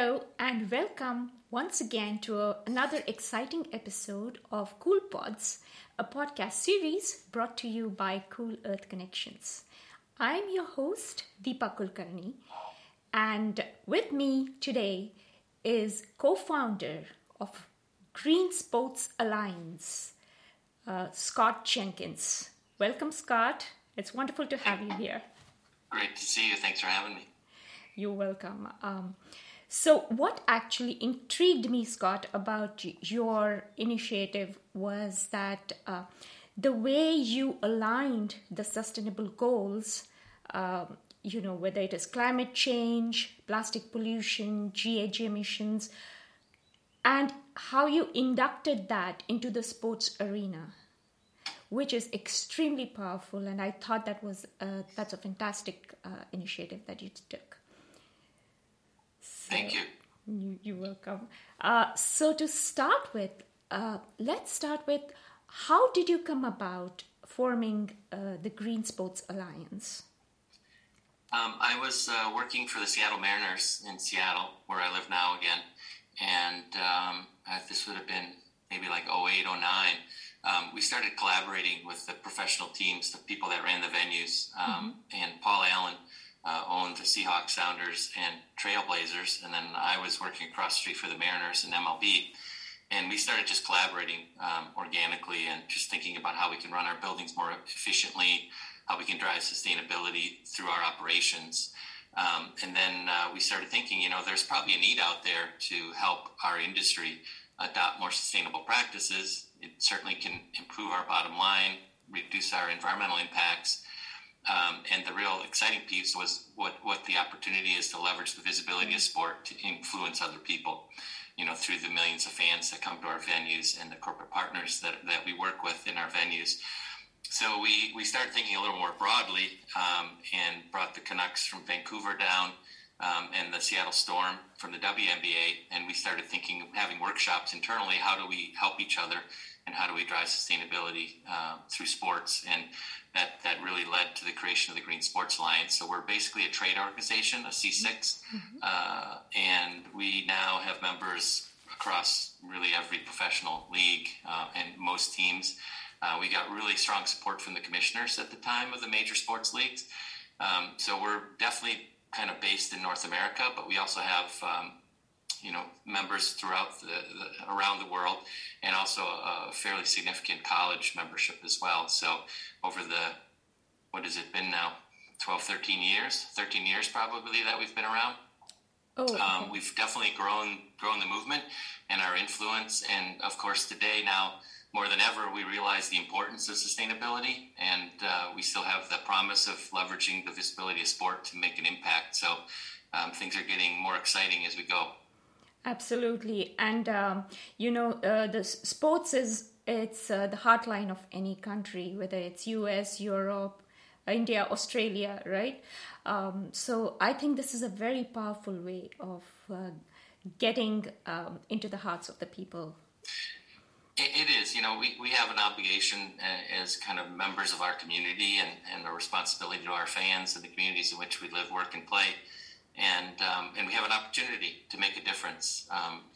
Hello and welcome once again to another exciting episode of Cool Pods, a podcast series brought to you by Cool Earth Connections. I'm your host, Deepak Kulkarni, and with me today is co-founder of Green Sports Alliance, Scott Jenkins. Welcome, Scott. It's wonderful to have you here. Great to see you. Thanks for having me. You're welcome. So what actually intrigued me, Scott, about your initiative was that the way you aligned the sustainable goals, whether it is climate change, plastic pollution, GHG emissions, and how you inducted that into the sports arena, which is extremely powerful. And I thought that was that's a fantastic initiative that you took. Thank you. You're welcome. So to start with, let's start with how did you come about forming the Green Sports Alliance? I was working for the Seattle Mariners in Seattle, where I live now again. And this would have been maybe like 08, 09. We started collaborating with the professional teams, the people that ran the venues, and Paul Allen owned the Seahawks, Sounders, and Trailblazers, and then I was working across the street for the Mariners and MLB, and we started just collaborating organically and just thinking about how we can run our buildings more efficiently, how we can drive sustainability through our operations, and then we started thinking, there's probably a need out there to help our industry adopt more sustainable practices. It certainly can improve our bottom line, reduce our environmental impacts. And the real exciting piece was what the opportunity is to leverage the visibility of sport to influence other people, through the millions of fans that come to our venues and the corporate partners that we work with in our venues. So we started thinking a little more broadly and brought the Canucks from Vancouver down and the Seattle Storm from the WNBA. And we started thinking, having workshops internally, how do we help each other and how do we drive sustainability through sports? And that really led to the creation of the Green Sports Alliance. So we're basically a trade organization, a C6, and we now have members across really every professional league and most teams. We got really strong support from the commissioners at the time of the major sports leagues. So we're definitely kind of based in North America, but we also have members throughout around the world, and also a fairly significant college membership as well. So over the, what has it been now, 13 years probably that we've been around. We've definitely grown the movement and our influence. And of course today, now more than ever, we realize the importance of sustainability, and we still have the promise of leveraging the visibility of sport to make an impact. So things are getting more exciting as we go. Absolutely. And, the sports it's the heartline of any country, whether it's US, Europe, India, Australia, right? So I think this is a very powerful way of getting into the hearts of the people. It is. We have an obligation as kind of members of our community and a responsibility to our fans and the communities in which we live, work, and play. And we have an opportunity to make a difference.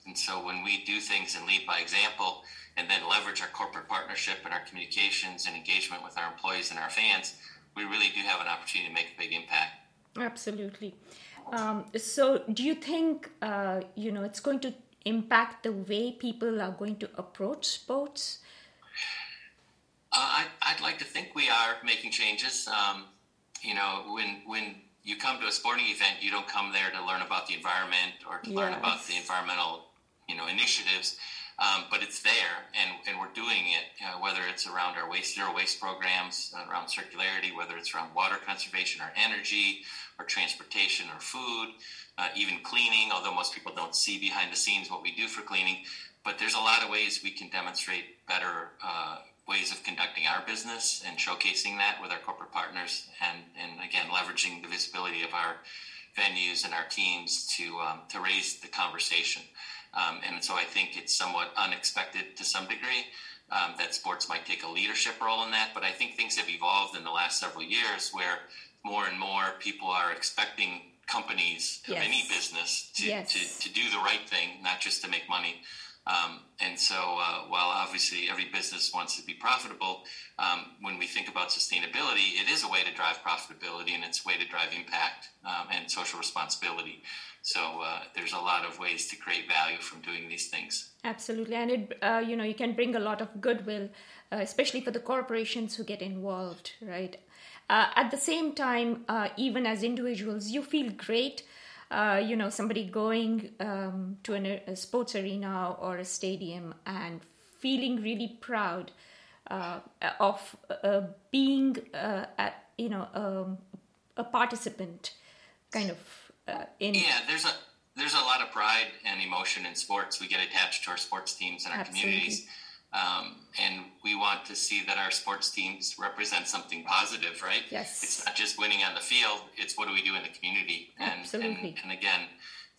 And so when we do things and lead by example and then leverage our corporate partnership and our communications and engagement with our employees and our fans, we really do have an opportunity to make a big impact. Absolutely. So do you think, it's going to impact the way people are going to approach sports? I'd like to think we are making changes. When you come to a sporting event, you don't come there to learn about the environment or to learn about the environmental, initiatives, but it's there and we're doing it, whether it's around our zero waste programs, around circularity, whether it's around water conservation or energy or transportation or food, even cleaning, although most people don't see behind the scenes what we do for cleaning. But there's a lot of ways we can demonstrate better ways of conducting our business and showcasing that with our corporate partners, and again leveraging the visibility of our venues and our teams to raise the conversation. And so I think it's somewhat unexpected to some degree that sports might take a leadership role in that. But I think things have evolved in the last several years where more and more people are expecting companies of any business to do the right thing, not just to make money. And so while obviously every business wants to be profitable, when we think about sustainability, it is a way to drive profitability, and it's a way to drive impact and social responsibility. So there's a lot of ways to create value from doing these things. Absolutely. And it, you can bring a lot of goodwill, especially for the corporations who get involved, right? At the same time, even as individuals, you feel great. Somebody going to a sports arena or a stadium and feeling really proud of being, a participant, kind of. There's a lot of pride and emotion in sports. We get attached to our sports teams and our communities. And we want to see that our sports teams represent something positive, right? Yes. It's not just winning on the field. It's what do we do in the community? And, absolutely. And again,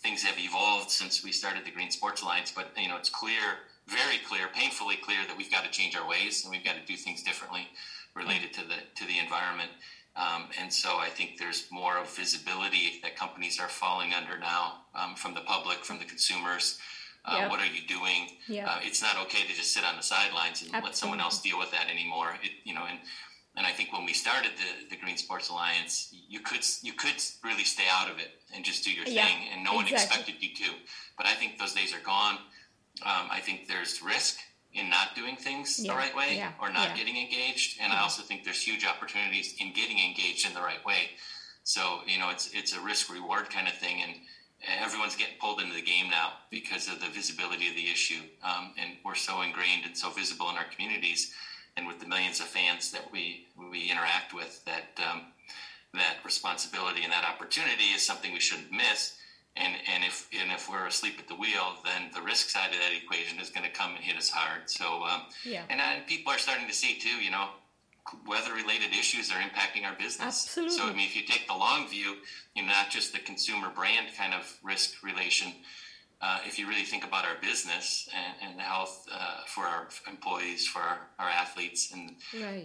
things have evolved since we started the Green Sports Alliance, but it's clear, very clear, painfully clear that we've got to change our ways and we've got to do things differently related to the environment. And so I think there's more of visibility that companies are falling under now, from the public, from the consumers. What are you doing? It's not okay to just sit on the sidelines and let someone else deal with that anymore. And I think when we started the Green Sports Alliance, you could really stay out of it and just do your thing, and no one expected you to. But I think those days are gone. I think there's risk in not doing things the right way or not getting engaged, and I also think there's huge opportunities in getting engaged in the right way. So it's a risk reward kind of thing, and everyone's getting pulled into the game now because of the visibility of the issue. And we're so ingrained and so visible in our communities and with the millions of fans that we interact with, that that responsibility and that opportunity is something we shouldn't miss. And if we're asleep at the wheel, then the risk side of that equation is going to come and hit us hard. And people are starting to see too, weather-related issues are impacting our business. Absolutely. So, if you take the long view, not just the consumer brand kind of risk relation, if you really think about our business and the health for our employees, for our athletes, and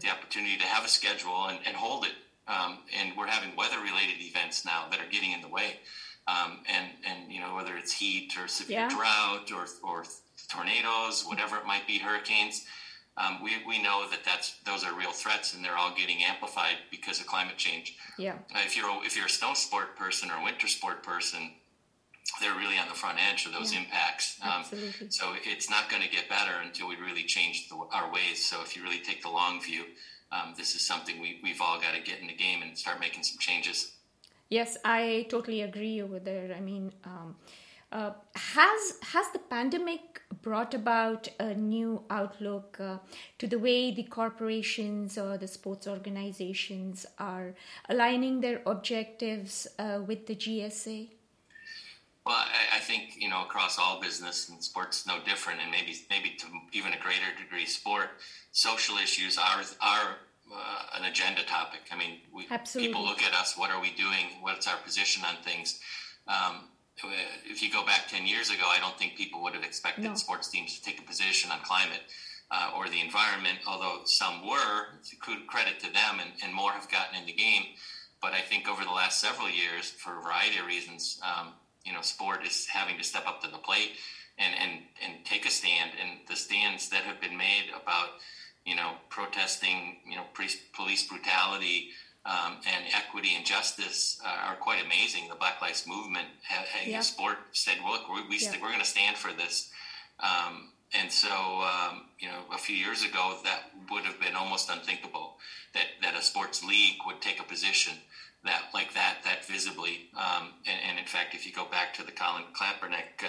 the opportunity to have a schedule and hold it. And we're having weather-related events now that are getting in the way. And whether it's heat or severe drought or tornadoes, whatever it might be, hurricanes, we know those are real threats, and they're all getting amplified because of climate change. Yeah. If you're a snow sport person or a winter sport person, they're really on the front edge of those impacts. Absolutely. So it's not going to get better until we really change our ways. So if you really take the long view, this is something we've all got to get in the game and start making some changes. Yes, I totally agree over there. I mean, has the pandemic brought about a new outlook to the way the corporations or the sports organizations are aligning their objectives with the GSA? Well, I think, across all business and sports, no different, and maybe to even a greater degree, sport, social issues are an agenda topic. I mean, people look at us, what are we doing? What's our position on things? If you go back 10 years ago, I don't think people would have expected sports teams to take a position on climate or the environment, although some were, credit to them, and more have gotten in the game. But I think over the last several years, for a variety of reasons, sport is having to step up to the plate and take a stand. And the stands that have been made about, protesting, police brutality, and equity and justice are quite amazing. The Black Lives Movement, sport said, "Look, we're going to stand for this." And so, a few years ago, that would have been almost unthinkable that a sports league would take a position that visibly. And in fact, if you go back to the Colin Kaepernick,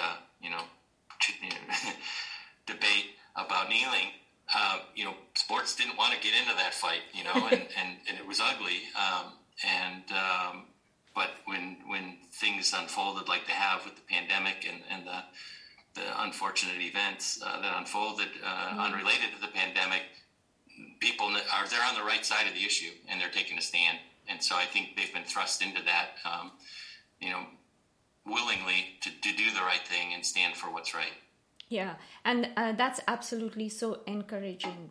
debate about kneeling. Sports didn't want to get into that fight, and it was ugly. But when things unfolded like they have with the pandemic and the unfortunate events that unfolded unrelated to the pandemic, people they're on the right side of the issue, and they're taking a stand. And so I think they've been thrust into that, willingly to do the right thing and stand for what's right. Yeah, and that's absolutely so encouraging,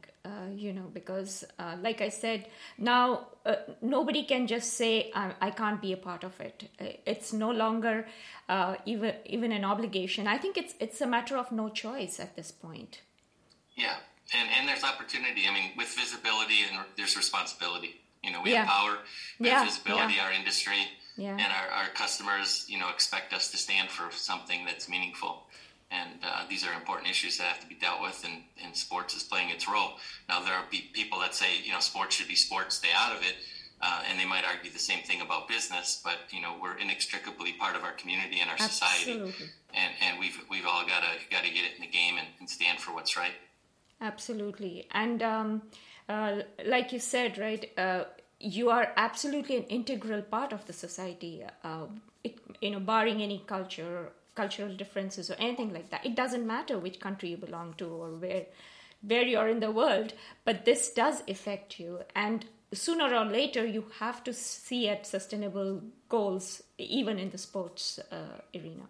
because like I said, now nobody can just say, I can't be a part of it. It's no longer even an obligation. I think it's a matter of no choice at this point. Yeah, and there's opportunity. I mean, with visibility and there's responsibility. We have power, we have visibility, our industry, and our customers, expect us to stand for something that's meaningful. And these are important issues that have to be dealt with, and sports is playing its role. Now, there are people that say, sports should be sports, stay out of it, and they might argue the same thing about business, but, we're inextricably part of our community and our Absolutely. Society, and we've all got to get it in the game and stand for what's right. Absolutely, and like you said, right, you are absolutely an integral part of the society, barring any cultural differences or anything like that. It doesn't matter which country you belong to or where you are in the world, but this does affect you. And sooner or later, you have to see at sustainable goals, even in the sports arena.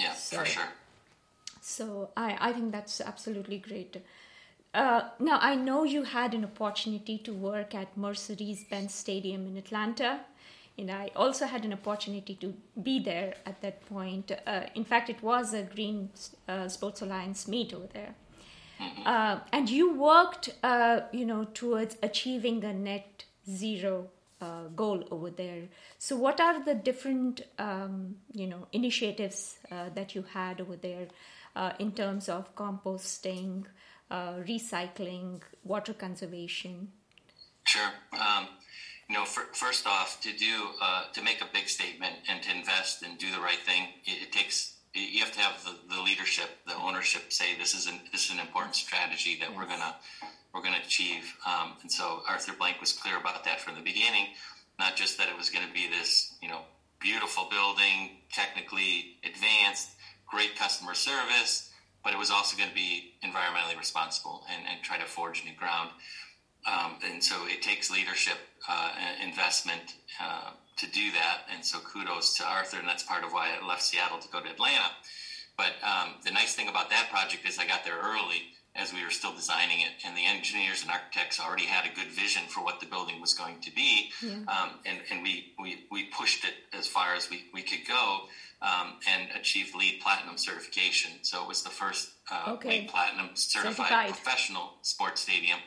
Yeah, so, for sure. So I think that's absolutely great. Now, I know you had an opportunity to work at Mercedes-Benz Stadium in Atlanta. And I also had an opportunity to be there at that point. In fact, it was a Green Sports Alliance meet over there. And you worked, towards achieving a net zero goal over there. So what are the different, initiatives that you had over there in terms of composting, recycling, water conservation? Sure. First off, to make a big statement and to invest and do the right thing, you have to have the leadership, the ownership. Say this is an important strategy that we're gonna achieve. And so Arthur Blank was clear about that from the beginning. Not just that it was going to be this, beautiful building, technically advanced, great customer service, but it was also going to be environmentally responsible and try to forge new ground. And so it takes leadership, investment, to do that. And so kudos to Arthur. And that's part of why I left Seattle to go to Atlanta. But, the nice thing about that project is I got there early as we were still designing it, and the engineers and architects already had a good vision for what the building was going to be. Yeah. And we pushed it as far as we could go, and achieved LEED Platinum certification. So it was the first, LEED Platinum certified professional sports stadium.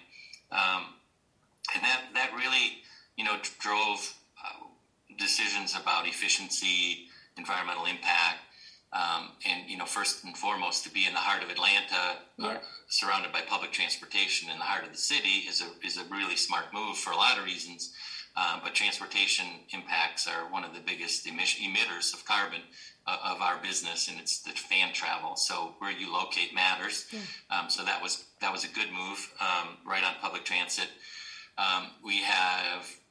And that really, drove decisions about efficiency, environmental impact, and, first and foremost, to be in the heart of Atlanta, surrounded by public transportation in the heart of the city is a really smart move for a lot of reasons. But transportation impacts are one of the biggest emitters of carbon of our business, and it's the fan travel. So where you locate matters. Yeah. So that was a good move, right on public transit.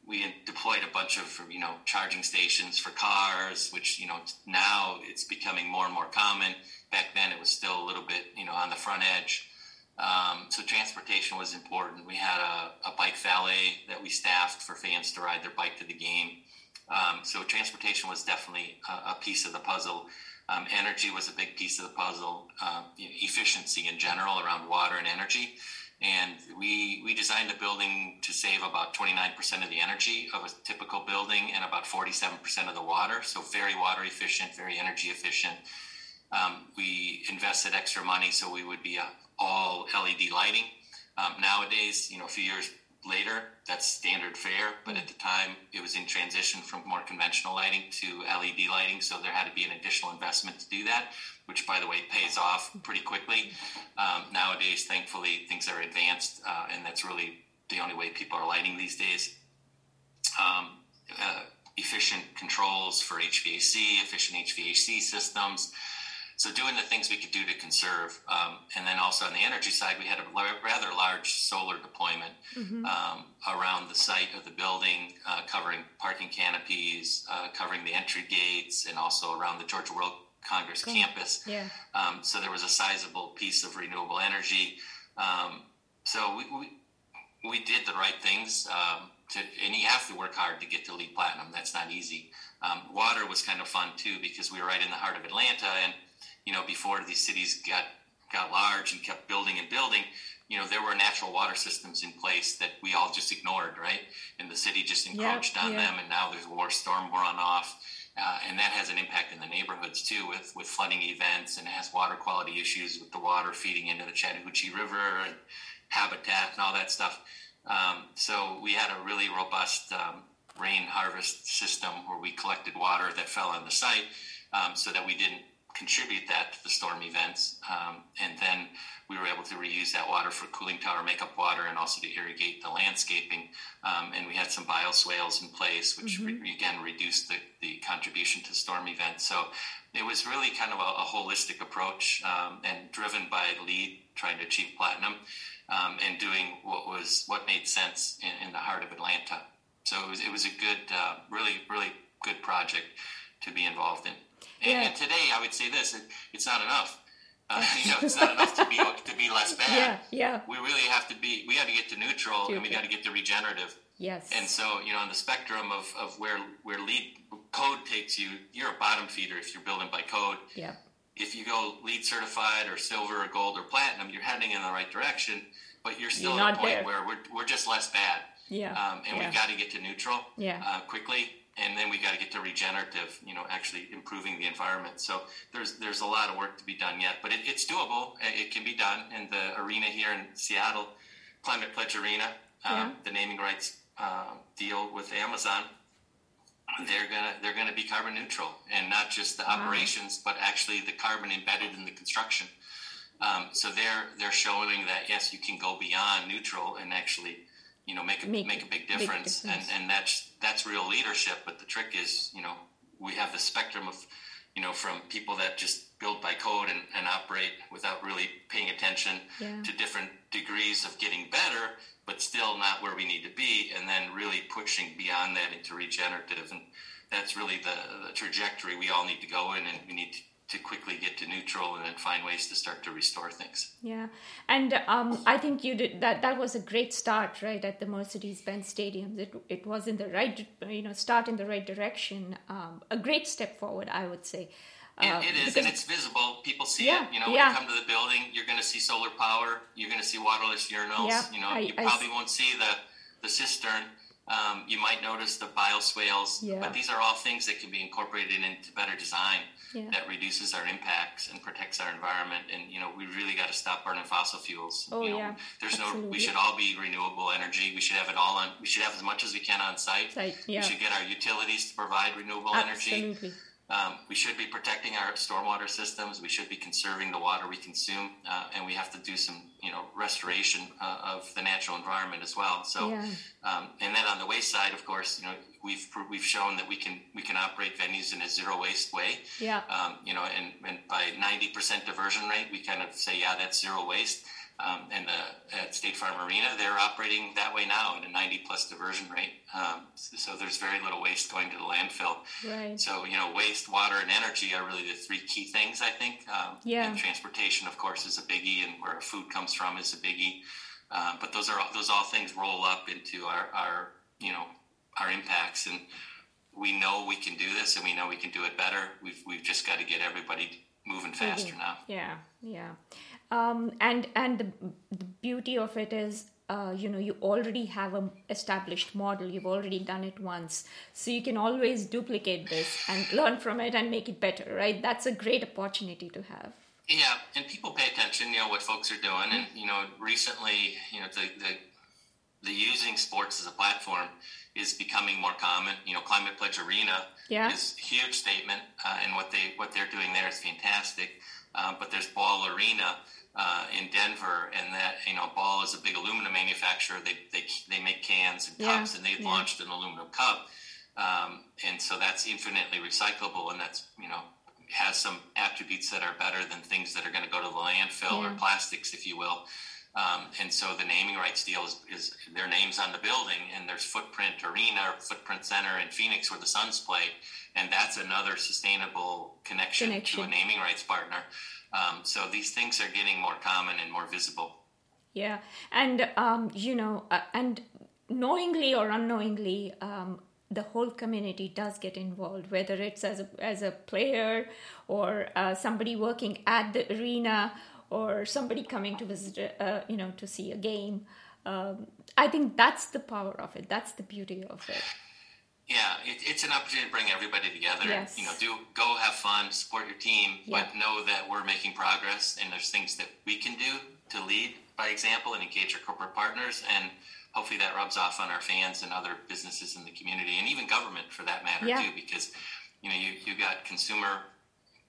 We deployed a bunch of, charging stations for cars, which, now it's becoming more and more common. Back then it was still a little bit, on the front edge. So transportation was important. We had a bike valet that we staffed for fans to ride their bike to the game. So transportation was definitely a piece of the puzzle. Energy was a big piece of the puzzle. Efficiency in general around water and energy. And we designed the building to save about 29% of the energy of a typical building and about 47% of the water. So very water efficient, very energy efficient. We invested extra money so we would be all LED lighting. Nowadays, a few years later, that's standard fare, but at the time it was in transition from more conventional lighting to LED lighting, so there had to be an additional investment to do that, which, by the way, pays off pretty quickly. Nowadays, thankfully, things are advanced, and that's really the only way people are lighting these days. Efficient controls for HVAC, efficient HVAC systems. So doing the things we could do to conserve. And then also on the energy side, we had a rather large solar deployment around the site of the building, covering parking canopies, covering the entry gates, and also around the Georgia World Congress campus. Yeah. So there was a sizable piece of renewable energy. So we did the right things. And you have to work hard to get to LEED Platinum. That's not easy. Water was kind of fun, too, because we were right in the heart of Atlanta, and before these cities got got large and kept building and building, you know, there were natural water systems in place that we all just ignored, right? And the city just encroached on them, and now there's war, storm run off. And that has an impact in the neighborhoods, too, with flooding events, and it has water quality issues with the water feeding into the Chattahoochee River and habitat and all that stuff. So we had a really robust rain harvest system where we collected water that fell on the site so that we didn't contribute that to the storm events. And then we were able to reuse that water for cooling tower makeup water and also to irrigate the landscaping. And we had some bioswales in place, which again reduced the contribution to storm events. So it was really kind of a holistic approach and driven by LEED, trying to achieve platinum, and doing what made sense in the heart of Atlanta. So it was a good, really, really good project to be involved in. And today, I would say this: it's not enough. You know, it's not enough to be less bad. Yeah. We really have to be. We have to get to neutral, and we got to get to regenerative. Yes. And so, you know, on the spectrum of where LEED code takes you, you're a bottom feeder if you're building by code. Yeah. If you go LEED certified or silver or gold or platinum, you're heading in the right direction, but you're still at a point where we're just less bad. Yeah. And we've got to get to neutral. Yeah. Quickly. And then we got to get to regenerative, you know, actually improving the environment. So there's a lot of work to be done yet, but it's doable. It can be done. And the arena here in Seattle, Climate Pledge Arena, the naming rights deal with Amazon, they're gonna be carbon neutral, and not just the operations, but actually the carbon embedded in the construction. So they're showing that yes, you can go beyond neutral and actually, you know, make a big difference. And that's real leadership. But the trick is, you know, we have the spectrum of, you know, from people that just build by code and operate without really paying attention to different degrees of getting better, but still not where we need to be. And then really pushing beyond that into regenerative. And that's really the trajectory we all need to go in, and we need to quickly get to neutral and then find ways to start to restore things. Yeah. And I think you did that. That was a great start, right, at the Mercedes-Benz Stadium. It was in the right, you know, start in the right direction. A great step forward, I would say. It is, and it's visible. People see it. You know, when you come to the building, you're going to see solar power. You're going to see waterless urinals. Yeah, you know, you probably won't see the cistern. You might notice the bioswales, but these are all things that can be incorporated into better design that reduces our impacts and protects our environment. And, you know, we really got to stop burning fossil fuels. Oh, you know, we should all be renewable energy. We should have it all on, we should have as much as we can on site. We should get our utilities to provide renewable energy. We should be protecting our stormwater systems. We should be conserving the water we consume, and we have to do some, you know, restoration of the natural environment as well. So, and then on the waste side, of course, you know, we've shown that we can operate venues in a zero waste way. Yeah. You know, and by 90% diversion rate, we kind of say, that's zero waste. And at State Farm Arena, they're operating that way now at a 90+ diversion rate. So there's very little waste going to the landfill. Right. So, you know, waste, water, and energy are really the three key things, I think. And transportation, of course, is a biggie, and where food comes from is a biggie. But those all things roll up into our impacts, and we know we can do this, and we know we can do it better. We've just got to get everybody moving faster now. Yeah. And the beauty of it is, you know, you already have an established model. You've already done it once. So you can always duplicate this and learn from it and make it better, right? That's a great opportunity to have. Yeah, and people pay attention, you know, what folks are doing. And, you know, recently, you know, the using sports as a platform is becoming more common. You know, Climate Pledge Arena is a huge statement, and what they're doing there is fantastic. But there's Ball Arena in Denver, and that, you know, Ball is a big aluminum manufacturer. They make cans and cups, and they've launched an aluminum cup, and so that's infinitely recyclable, and that's, you know, has some attributes that are better than things that are going to go to the landfill or plastics, if you will. And so the naming rights deal is their names on the building, and there's Footprint Arena, Footprint Center in Phoenix where the Suns play. And that's another sustainable connection to a naming rights partner. So these things are getting more common and more visible. Yeah. And, you know, and knowingly or unknowingly, the whole community does get involved, whether it's as a player or somebody working at the arena or somebody coming to visit, to see a game. I think that's the power of it. That's the beauty of it. Yeah, it's an opportunity to bring everybody together. Yes. Go have fun, support your team, but know that we're making progress and there's things that we can do to lead by example and engage our corporate partners, and hopefully that rubs off on our fans and other businesses in the community and even government for that matter too, because you got consumer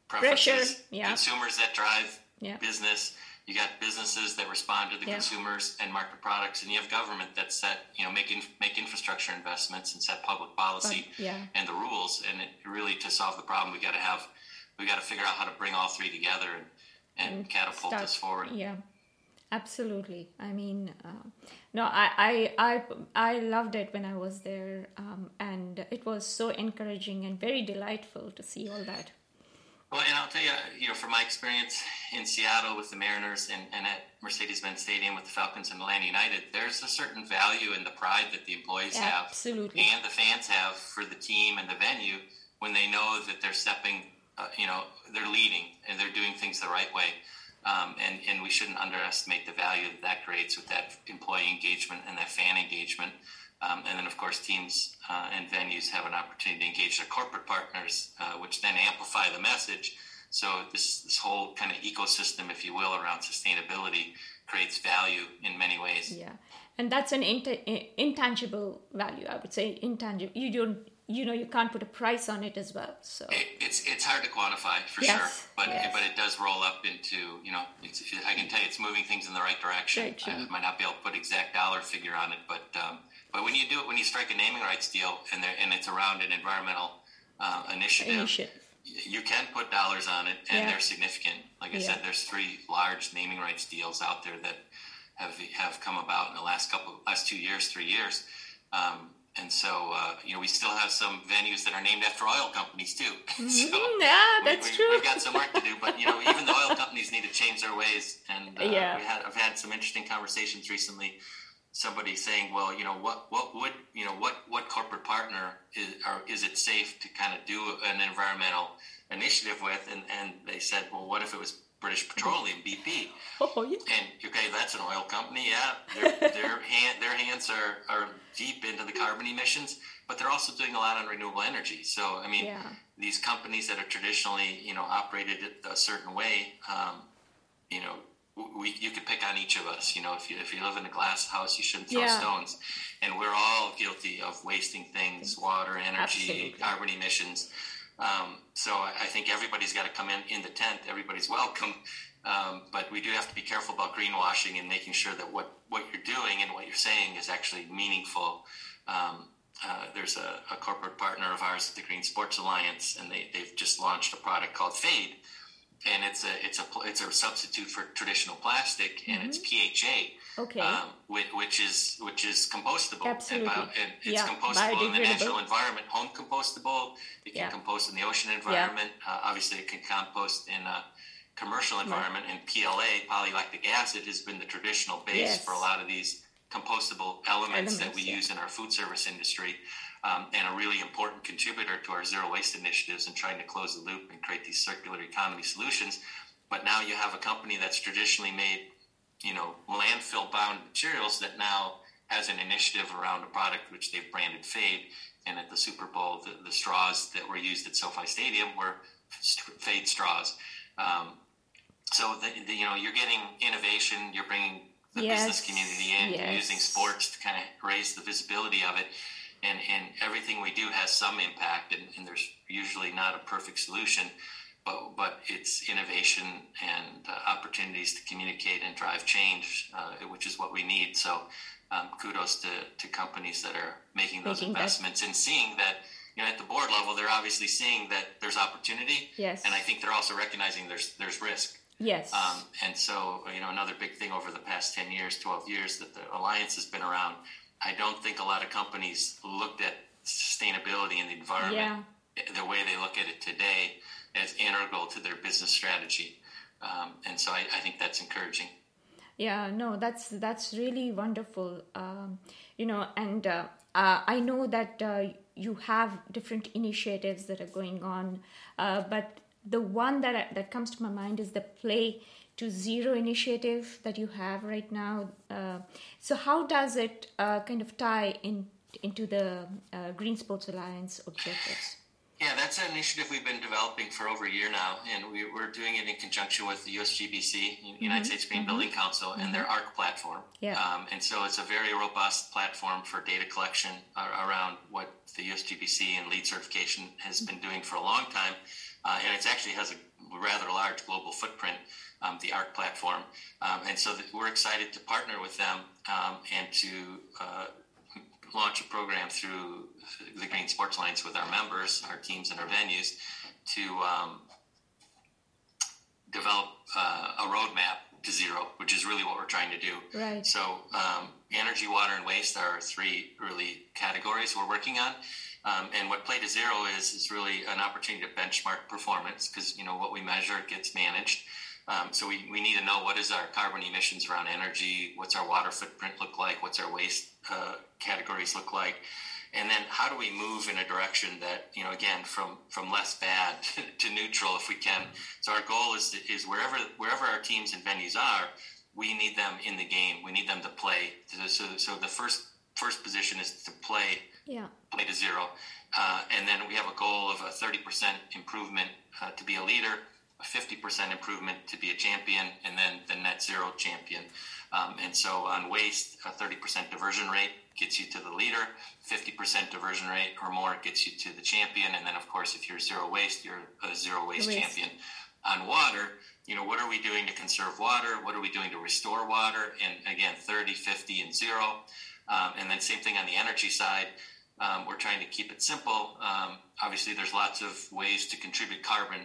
preferences, consumers that drive business. You got businesses that respond to the consumers and market products, and you have government that set, make infrastructure investments and set public policy and the rules. And it really, to solve the problem, we got to figure out how to bring all three together and catapult this forward. Yeah, absolutely. I mean, I loved it when I was there, and it was so encouraging and very delightful to see all that. Well, and I'll tell you, from my experience in Seattle with the Mariners and at Mercedes-Benz Stadium with the Falcons and Atlanta United, there's a certain value in the pride that the employees have and the fans have for the team and the venue when they know that they're stepping, they're leading and they're doing things the right way. And we shouldn't underestimate the value that creates with that employee engagement and that fan engagement. And then, of course, teams and venues have an opportunity to engage their corporate partners, which then amplify the message. So this whole kind of ecosystem, if you will, around sustainability creates value in many ways. Yeah, and that's an intangible value, I would say. Intangible. You don't, you can't put a price on it as well. So it's hard to quantify for sure, but it does roll up into I can tell you it's moving things in the right direction. Right, sure. I might not be able to put exact dollar figure on it, but. But when you do it, when you strike a naming rights deal and it's around an environmental initiative, you can put dollars on it, and they're significant. Like I said, there's 3 large naming rights deals out there that have come about in the last 3 years. And so, we still have some venues that are named after oil companies too. So that's true. We've got some work to do, but even the oil companies need to change their ways. And I've had some interesting conversations recently. Somebody saying, well, what corporate partner is it safe to kind of do an environmental initiative with? And they said, well, what if it was British Petroleum, BP? Oh, yeah. And okay, that's an oil company. Yeah, their hands are deep into the carbon emissions, but they're also doing a lot on renewable energy. So I mean, these companies that are traditionally operated a certain way, you could pick on each of us, if you live in a glass house, you shouldn't throw stones, and we're all guilty of wasting things, water, energy, carbon emissions. So I think everybody's got to come in the tent, everybody's welcome. But we do have to be careful about greenwashing and making sure that what you're doing and what you're saying is actually meaningful. There's a corporate partner of ours, the Green Sports Alliance, and they've just launched a product called Fade. And it's a substitute for traditional plastic, and it's PHA, which is compostable. Absolutely. And it's compostable in the natural environment, home compostable. It can compost in the ocean environment. Obviously, it can compost in a commercial environment. And PLA, polylactic acid, has been the traditional base for a lot of these compostable elements that we use in our food service industry. And a really important contributor to our zero waste initiatives and trying to close the loop and create these circular economy solutions. But now you have a company that's traditionally made, landfill-bound materials that now has an initiative around a product which they've branded Fade. And at the Super Bowl, the straws that were used at SoFi Stadium were Fade straws. So you're getting innovation. You're bringing the business community in. Yes. You're using sports to kind of raise the visibility of it. And everything we do has some impact, and there's usually not a perfect solution, but it's innovation and opportunities to communicate and drive change, which is what we need. So kudos to companies that are making those investments and seeing that, at the board level, they're obviously seeing that there's opportunity. Yes. And I think they're also recognizing there's risk. Yes. And so, another big thing over the past 10 years, 12 years that the Alliance has been around, I don't think a lot of companies looked at sustainability and the environment the way they look at it today as integral to their business strategy. And so I think that's encouraging. Yeah, no, that's really wonderful. I know that you have different initiatives that are going on, but the one that comes to my mind is the Play to Zero initiative that you have right now. So how does it kind of tie into the Green Sports Alliance objectives? Yeah, that's an initiative we've been developing for over a year now, and we're doing it in conjunction with the USGBC, United States Green Building Council, and their ARC platform. Yeah. And so it's a very robust platform for data collection around what the USGBC and LEED certification has been doing for a long time, and it actually has a rather large global footprint, the ARC platform. And so we're excited to partner with them and to launch a program through the Green Sports Alliance with our members, our teams, and our venues to develop a roadmap to zero, which is really what we're trying to do. Right. So energy, water, and waste are three really categories we're working on. And what Play to Zero is really an opportunity to benchmark performance because, what we measure gets managed. So we need to know what is our carbon emissions around energy, what's our water footprint look like, what's our waste categories look like, and then how do we move in a direction that, again, from less bad to neutral if we can. So our goal is wherever our teams and venues are, we need them in the game. We need them to play. So the first position is to play. Yeah. Play to zero. And then we have a goal of a 30% improvement to be a leader, a 50% improvement to be a champion, and then the net zero champion. And so on waste, a 30% diversion rate gets you to the leader, 50% diversion rate or more gets you to the champion. And then, of course, if you're zero waste, you're a zero waste champion. On water, what are we doing to conserve water? What are we doing to restore water? And again, 30, 50, and zero. And then same thing on the energy side. We're trying to keep it simple. Obviously, there's lots of ways to contribute carbon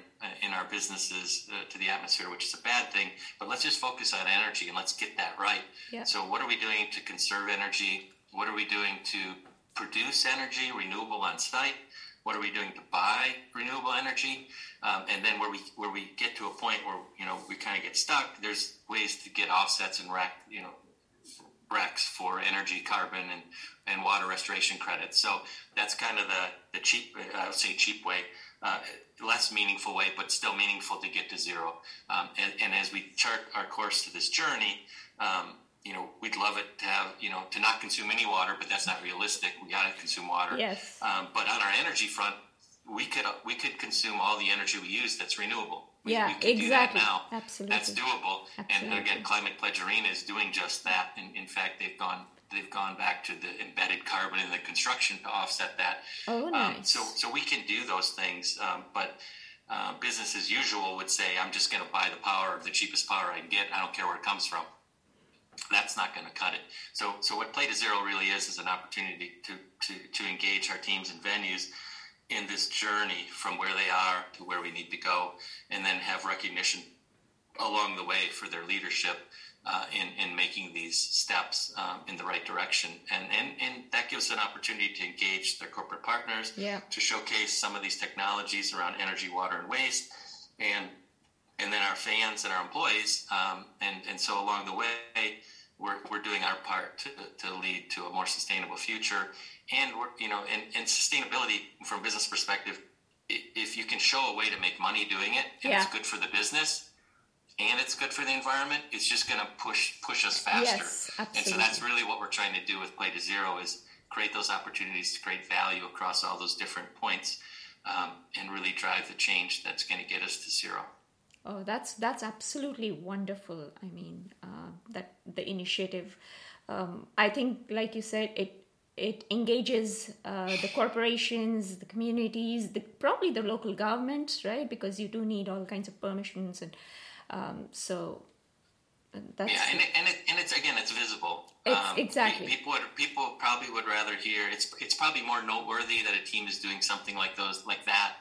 in our businesses to the atmosphere, which is a bad thing. But let's just focus on energy and let's get that right. Yep. So what are we doing to conserve energy? What are we doing to produce energy, renewable on site? What are we doing to buy renewable energy? And then where we get to a point where, we kind of get stuck, there's ways to get offsets and RECs for energy, carbon, and water restoration credits. So that's kind of the cheap, I would say cheap way, less meaningful way, but still meaningful to get to zero. And as we chart our course to this journey, we'd love it to have, to not consume any water, but that's not realistic. We got to consume water. Yes. But on our energy front, we could consume all the energy we use that's renewable. We could exactly. Do that now. Absolutely. That's doable. Absolutely. And again, Climate Pledge Arena is doing just that. And in fact, they've gone back to the embedded carbon in the construction to offset that. Oh, nice. So we can do those things. But business as usual would say, I'm just going to buy the power, the cheapest power I can get. I don't care where it comes from. That's not going to cut it. So what Play to Zero really is an opportunity to engage our teams and venues in this journey from where they are to where we need to go, and then have recognition along the way for their leadership in making these steps in the right direction. And that gives an opportunity to engage their corporate partners, to showcase some of these technologies around energy, water, and waste, and then our fans and our employees. And so along the way, we're doing our part to lead to a more sustainable future. And and sustainability from a business perspective, if you can show a way to make money doing it, and it's good for the business and it's good for the environment, it's just going to push us faster. Yes, absolutely. And so that's really what we're trying to do with Play to Zero is create those opportunities to create value across all those different points, and really drive the change that's going to get us to zero. Oh, that's absolutely wonderful. I mean, that the initiative, I think, like you said, it engages the corporations, the communities, probably the local government, right? Because you do need all kinds of permissions, and so that's it's visible. Exactly. People probably would rather hear it's probably more noteworthy that a team is doing something like that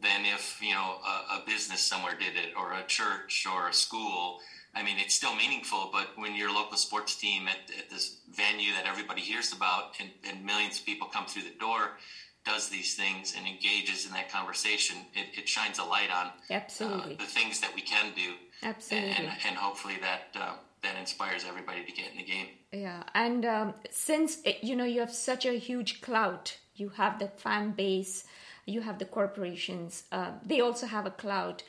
than if a business somewhere did it, or a church or a school. I mean, it's still meaningful, but when your local sports team at this venue that everybody hears about and millions of people come through the door, does these things and engages in that conversation, it shines a light on the things that we can do. Absolutely. And hopefully that inspires everybody to get in the game. Yeah, and since you have such a huge clout, you have that fan base you have the corporations, they also have a cloud.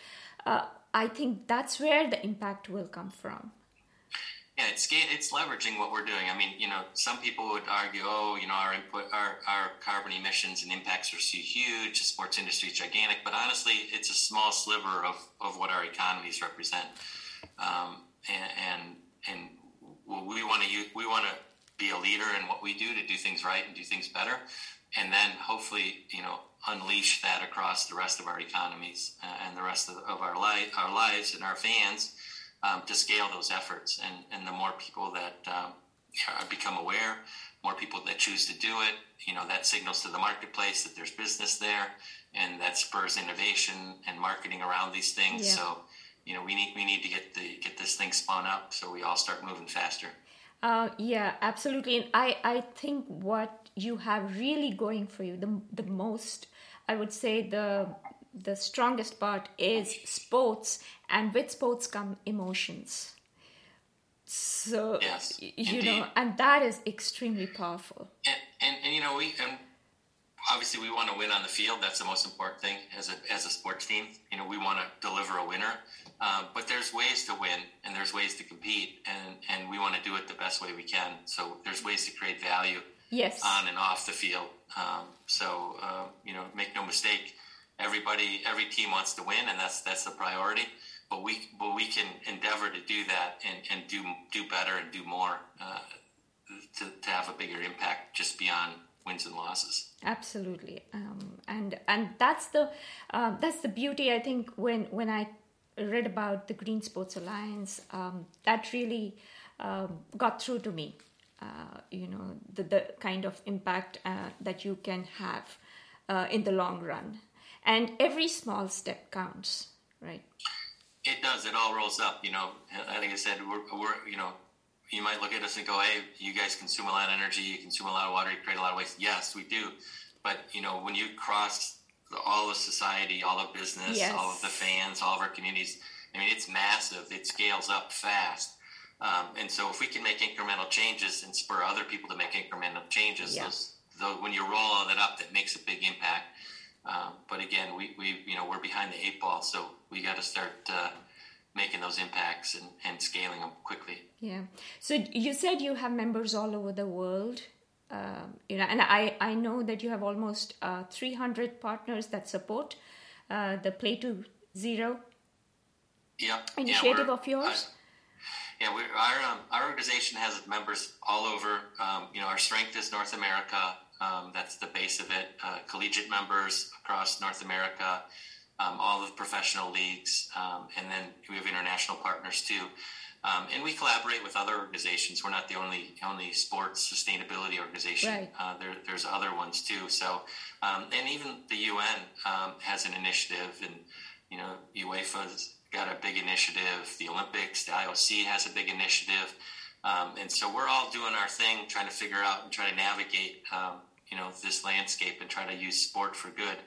I think that's where the impact will come from. Yeah, it's leveraging what we're doing. I mean, you know, some people would argue, oh, you know, our carbon emissions and impacts are so huge, the sports industry is gigantic, but honestly, it's a small sliver of what our economies represent. And we want to be a leader in what we do to do things right and do things better, and then hopefully, you know, unleash that across the rest of our economies and the rest of our lives and our fans, to scale those efforts. And the more people that become aware, more people that choose to do it, you know, that signals to the marketplace that there's business there, and that spurs innovation and marketing around these things. Yeah. So, you know, we need to get this thing spun up so we all start moving faster. Yeah, absolutely. And I think what you have really going for you, the most, I would say the strongest part is sports, and with sports come emotions. So, yes, you know, and that is extremely powerful. And you know, obviously we want to win on the field. That's the most important thing as a sports team. You know, we want to deliver a winner. But there's ways to win and there's ways to compete, and we want to do it the best way we can. So there's ways to create value, yes, on and off the field. You know, make no mistake, every team wants to win, and that's the priority. But we can endeavor to do that and do better and do more to have a bigger impact just beyond wins and losses. Absolutely, and that's the beauty. I think when I read about the Green Sports Alliance, that really got through to me, you know, the kind of impact that you can have in the long run. And every small step counts, right? It does. It all rolls up, you know. Like I said, we're you know, you might look at us and go, hey, you guys consume a lot of energy, you consume a lot of water, you create a lot of waste. Yes, we do. But, you know, when you cross all of society, all of business, yes, all of the fans, all of our communities, I mean, it's massive. It scales up fast. And so if we can make incremental changes and spur other people to make incremental changes, yeah, when you roll all that up, that makes a big impact. But again, we you know, we're behind the 8 ball, so we got to start making those impacts and scaling them quickly. Yeah. So you said you have members all over the world, you know, and I know that you have almost 300 partners that support the Play to Zero, yep, initiative of yours. Yeah, our organization has members all over. You know, our strength is North America. That's the base of it. Collegiate members across North America, all of the professional leagues, and then we have international partners too. And we collaborate with other organizations. We're not the only sports sustainability organization. Right. There's other ones too. So, and even the UN has an initiative, and you know, UEFA's got a big initiative. The Olympics, the IOC has a big initiative. And so we're all doing our thing, trying to figure out and try to navigate, you know, this landscape and try to use sport for good.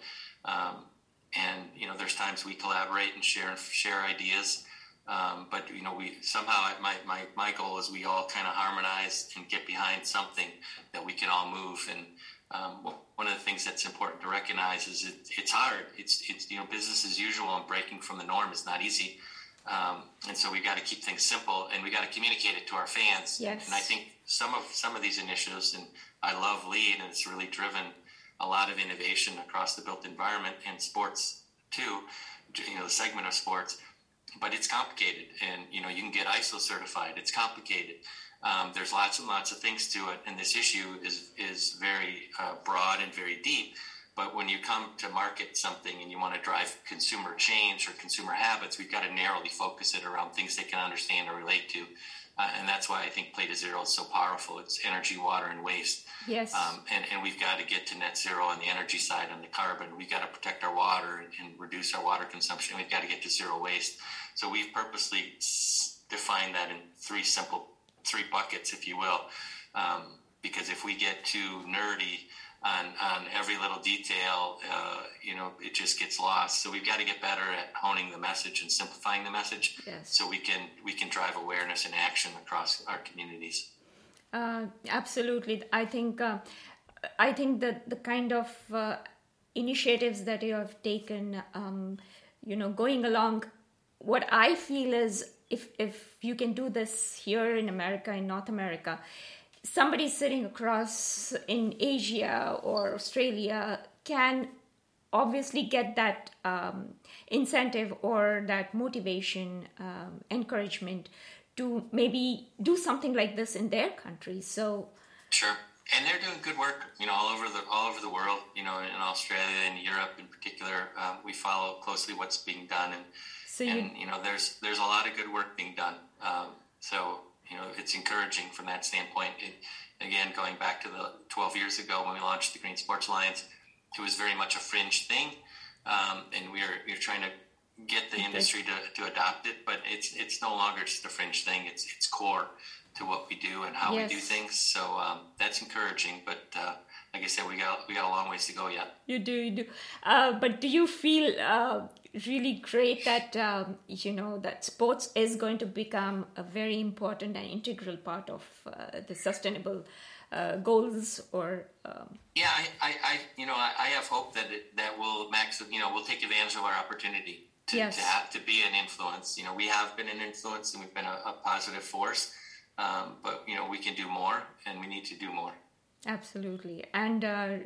And, you know, there's times we collaborate and share ideas. But, you know, we somehow, my goal is we all kind of harmonize and get behind something that we can all move. And one of the things that's important to recognize is it's hard. It's, you know, business as usual, and breaking from the norm is not easy. And so we got to keep things simple, and we got to communicate it to our fans. Yes. And I think some of these initiatives, and I love LEED, and it's really driven a lot of innovation across the built environment and sports too, you know, the segment of sports, but it's complicated, and, you know, you can get ISO certified. It's complicated. There's lots and lots of things to it. And this issue is very broad and very deep. But when you come to market something and you want to drive consumer change or consumer habits, we've got to narrowly focus it around things they can understand or relate to. And that's why I think Play to Zero is so powerful. It's energy, water, and waste. Yes. And we've got to get to net zero on the energy side, on the carbon. We've got to protect our water and reduce our water consumption. We've got to get to zero waste. So we've purposely defined that in three buckets, if you will. Because if we get too nerdy on every little detail, you know, it just gets lost. So we've got to get better at honing the message and simplifying the message, yes, so we can drive awareness and action across our communities. Absolutely. I think that the kind of initiatives that you have taken, going along. What I feel is if you can do this here in America, in North America, somebody sitting across in Asia or Australia can obviously get that incentive or that motivation, encouragement to maybe do something like this in their country. So sure. And they're doing good work, all over the world, in Australia and Europe in particular. We follow closely what's being done, and there's a lot of good work being done. So it's encouraging from that standpoint. Again, going back to the 12 years ago when we launched the Green Sports Alliance, it was very much a fringe thing, and we're trying to get the industry to adopt it. But it's no longer just a fringe thing; it's core to what we do and how we do things. So that's encouraging. But like I said, we got a long ways to go yet. You do. But do you feel really great that that sports is going to become a very important and integral part of the sustainable goals? Or I have hope that we'll take advantage of our opportunity to have to be an influence. We have been an influence and we've been a positive force. But we can do more, and we need to do more. Absolutely. And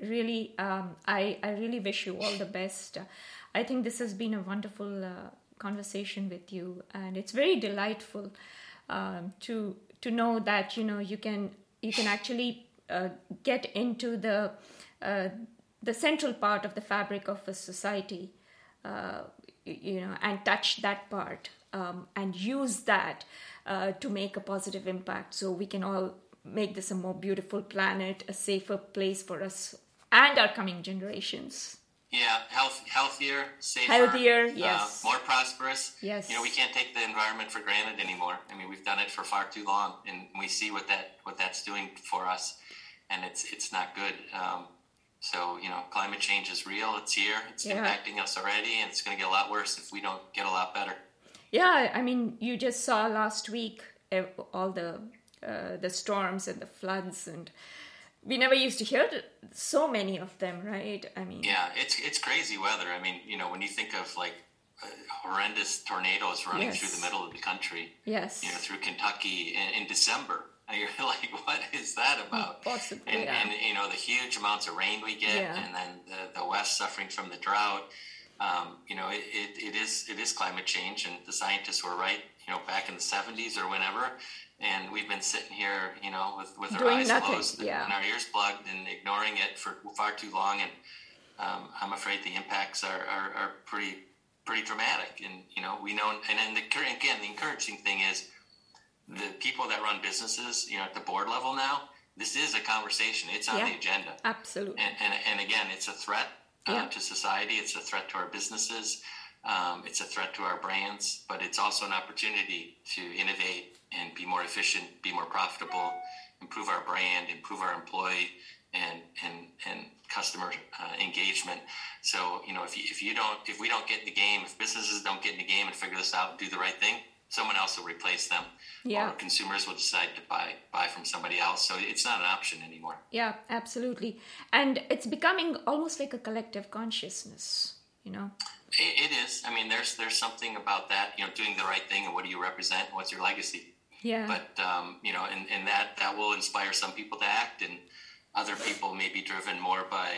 really, I really wish you all the best. I think this has been a wonderful conversation with you, and it's very delightful to know that you can actually get into the central part of the fabric of a society, and touch that part. And use that to make a positive impact, so we can all make this a more beautiful planet, a safer place for us and our coming generations. Yeah, healthier, safer. Healthier, yes. More prosperous. Yes. We can't take the environment for granted anymore. I mean, we've done it for far too long, and we see what that's doing for us, and it's not good. So climate change is real. It's here. It's impacting us already, and it's going to get a lot worse if we don't get a lot better. Yeah, I mean, you just saw last week all the storms and the floods, and we never used to hear so many of them, right? I mean, yeah, it's crazy weather. I mean, when you think of like horrendous tornadoes running through the middle of the country, through Kentucky in December, and you're like, what is that about? Possibly, and the huge amounts of rain we get, and then the West suffering from the drought. It is climate change, and the scientists were right, back in the 70s or whenever, and we've been sitting here, with our eyes closed and our ears plugged and ignoring it for far too long, and I'm afraid the impacts are pretty dramatic, and, we know, and then the encouraging thing is the people that run businesses, at the board level now, this is a conversation, it's on the agenda. Absolutely. And again, it's a threat. To society, it's a threat to our businesses, it's a threat to our brands, but it's also an opportunity to innovate and be more efficient, be more profitable, improve our brand, improve our employee and customer engagement. So if we don't get in the game, if businesses don't get in the game and figure this out and do the right thing, someone else will replace them, or consumers will decide to buy from somebody else. So it's not an option anymore. Yeah, absolutely. And it's becoming almost like a collective consciousness, It is. I mean, there's something about that, doing the right thing and what do you represent and what's your legacy? Yeah. But, and that will inspire some people to act, and other people may be driven more by,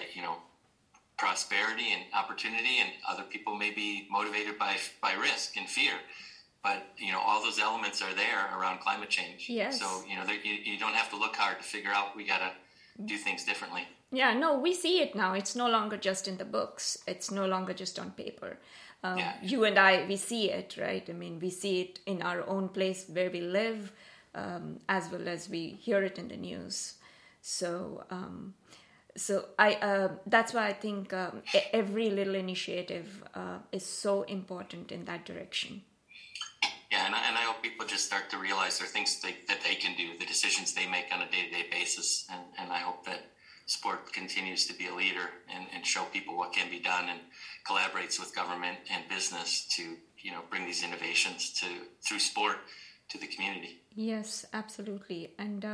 prosperity and opportunity, and other people may be motivated by risk and fear. But, all those elements are there around climate change. Yes. So, you don't have to look hard to figure out we got to do things differently. Yeah, no, we see it now. It's no longer just in the books. It's no longer just on paper. You and I, we see it, right? I mean, we see it in our own place where we live, as well as we hear it in the news. So, that's why I think every little initiative is so important in that direction. Yeah, and I hope people just start to realize there are things that they can do, the decisions they make on a day-to-day basis. And I hope that sport continues to be a leader and show people what can be done, and collaborates with government and business to, bring these innovations through sport to the community. Yes, absolutely. And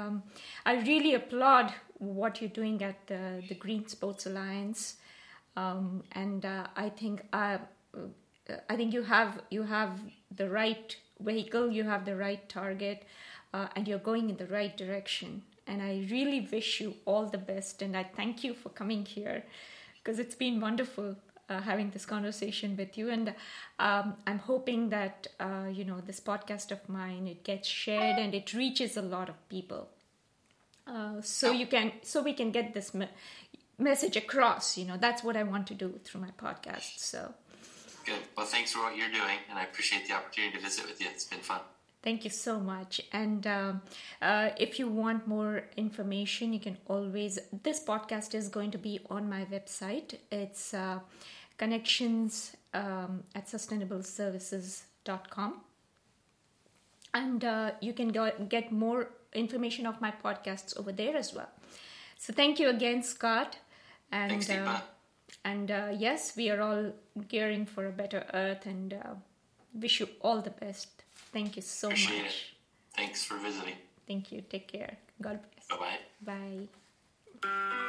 I really applaud what you're doing at the Green Sports Alliance. I think you have the right vehicle, you have the right target, and you're going in the right direction. And I really wish you all the best. And I thank you for coming here, because it's been wonderful having this conversation with you. And I'm hoping that, this podcast of mine, it gets shared and it reaches a lot of people. So we can get this message across. That's what I want to do through my podcast. So. Good. Well, thanks for what you're doing, and I appreciate the opportunity to visit with you. It's been fun. Thank you so much. And if you want more information, you can always... This podcast is going to be on my website. It's connections at sustainableservices.com. And you can get more information of my podcasts over there as well. So thank you again, Scott. And, thanks, Deepa. And yes, we are all gearing for a better earth, and wish you all the best. Thank you so much. Appreciate it. Thanks for visiting. Thank you. Take care. God bless. Bye-bye. Bye.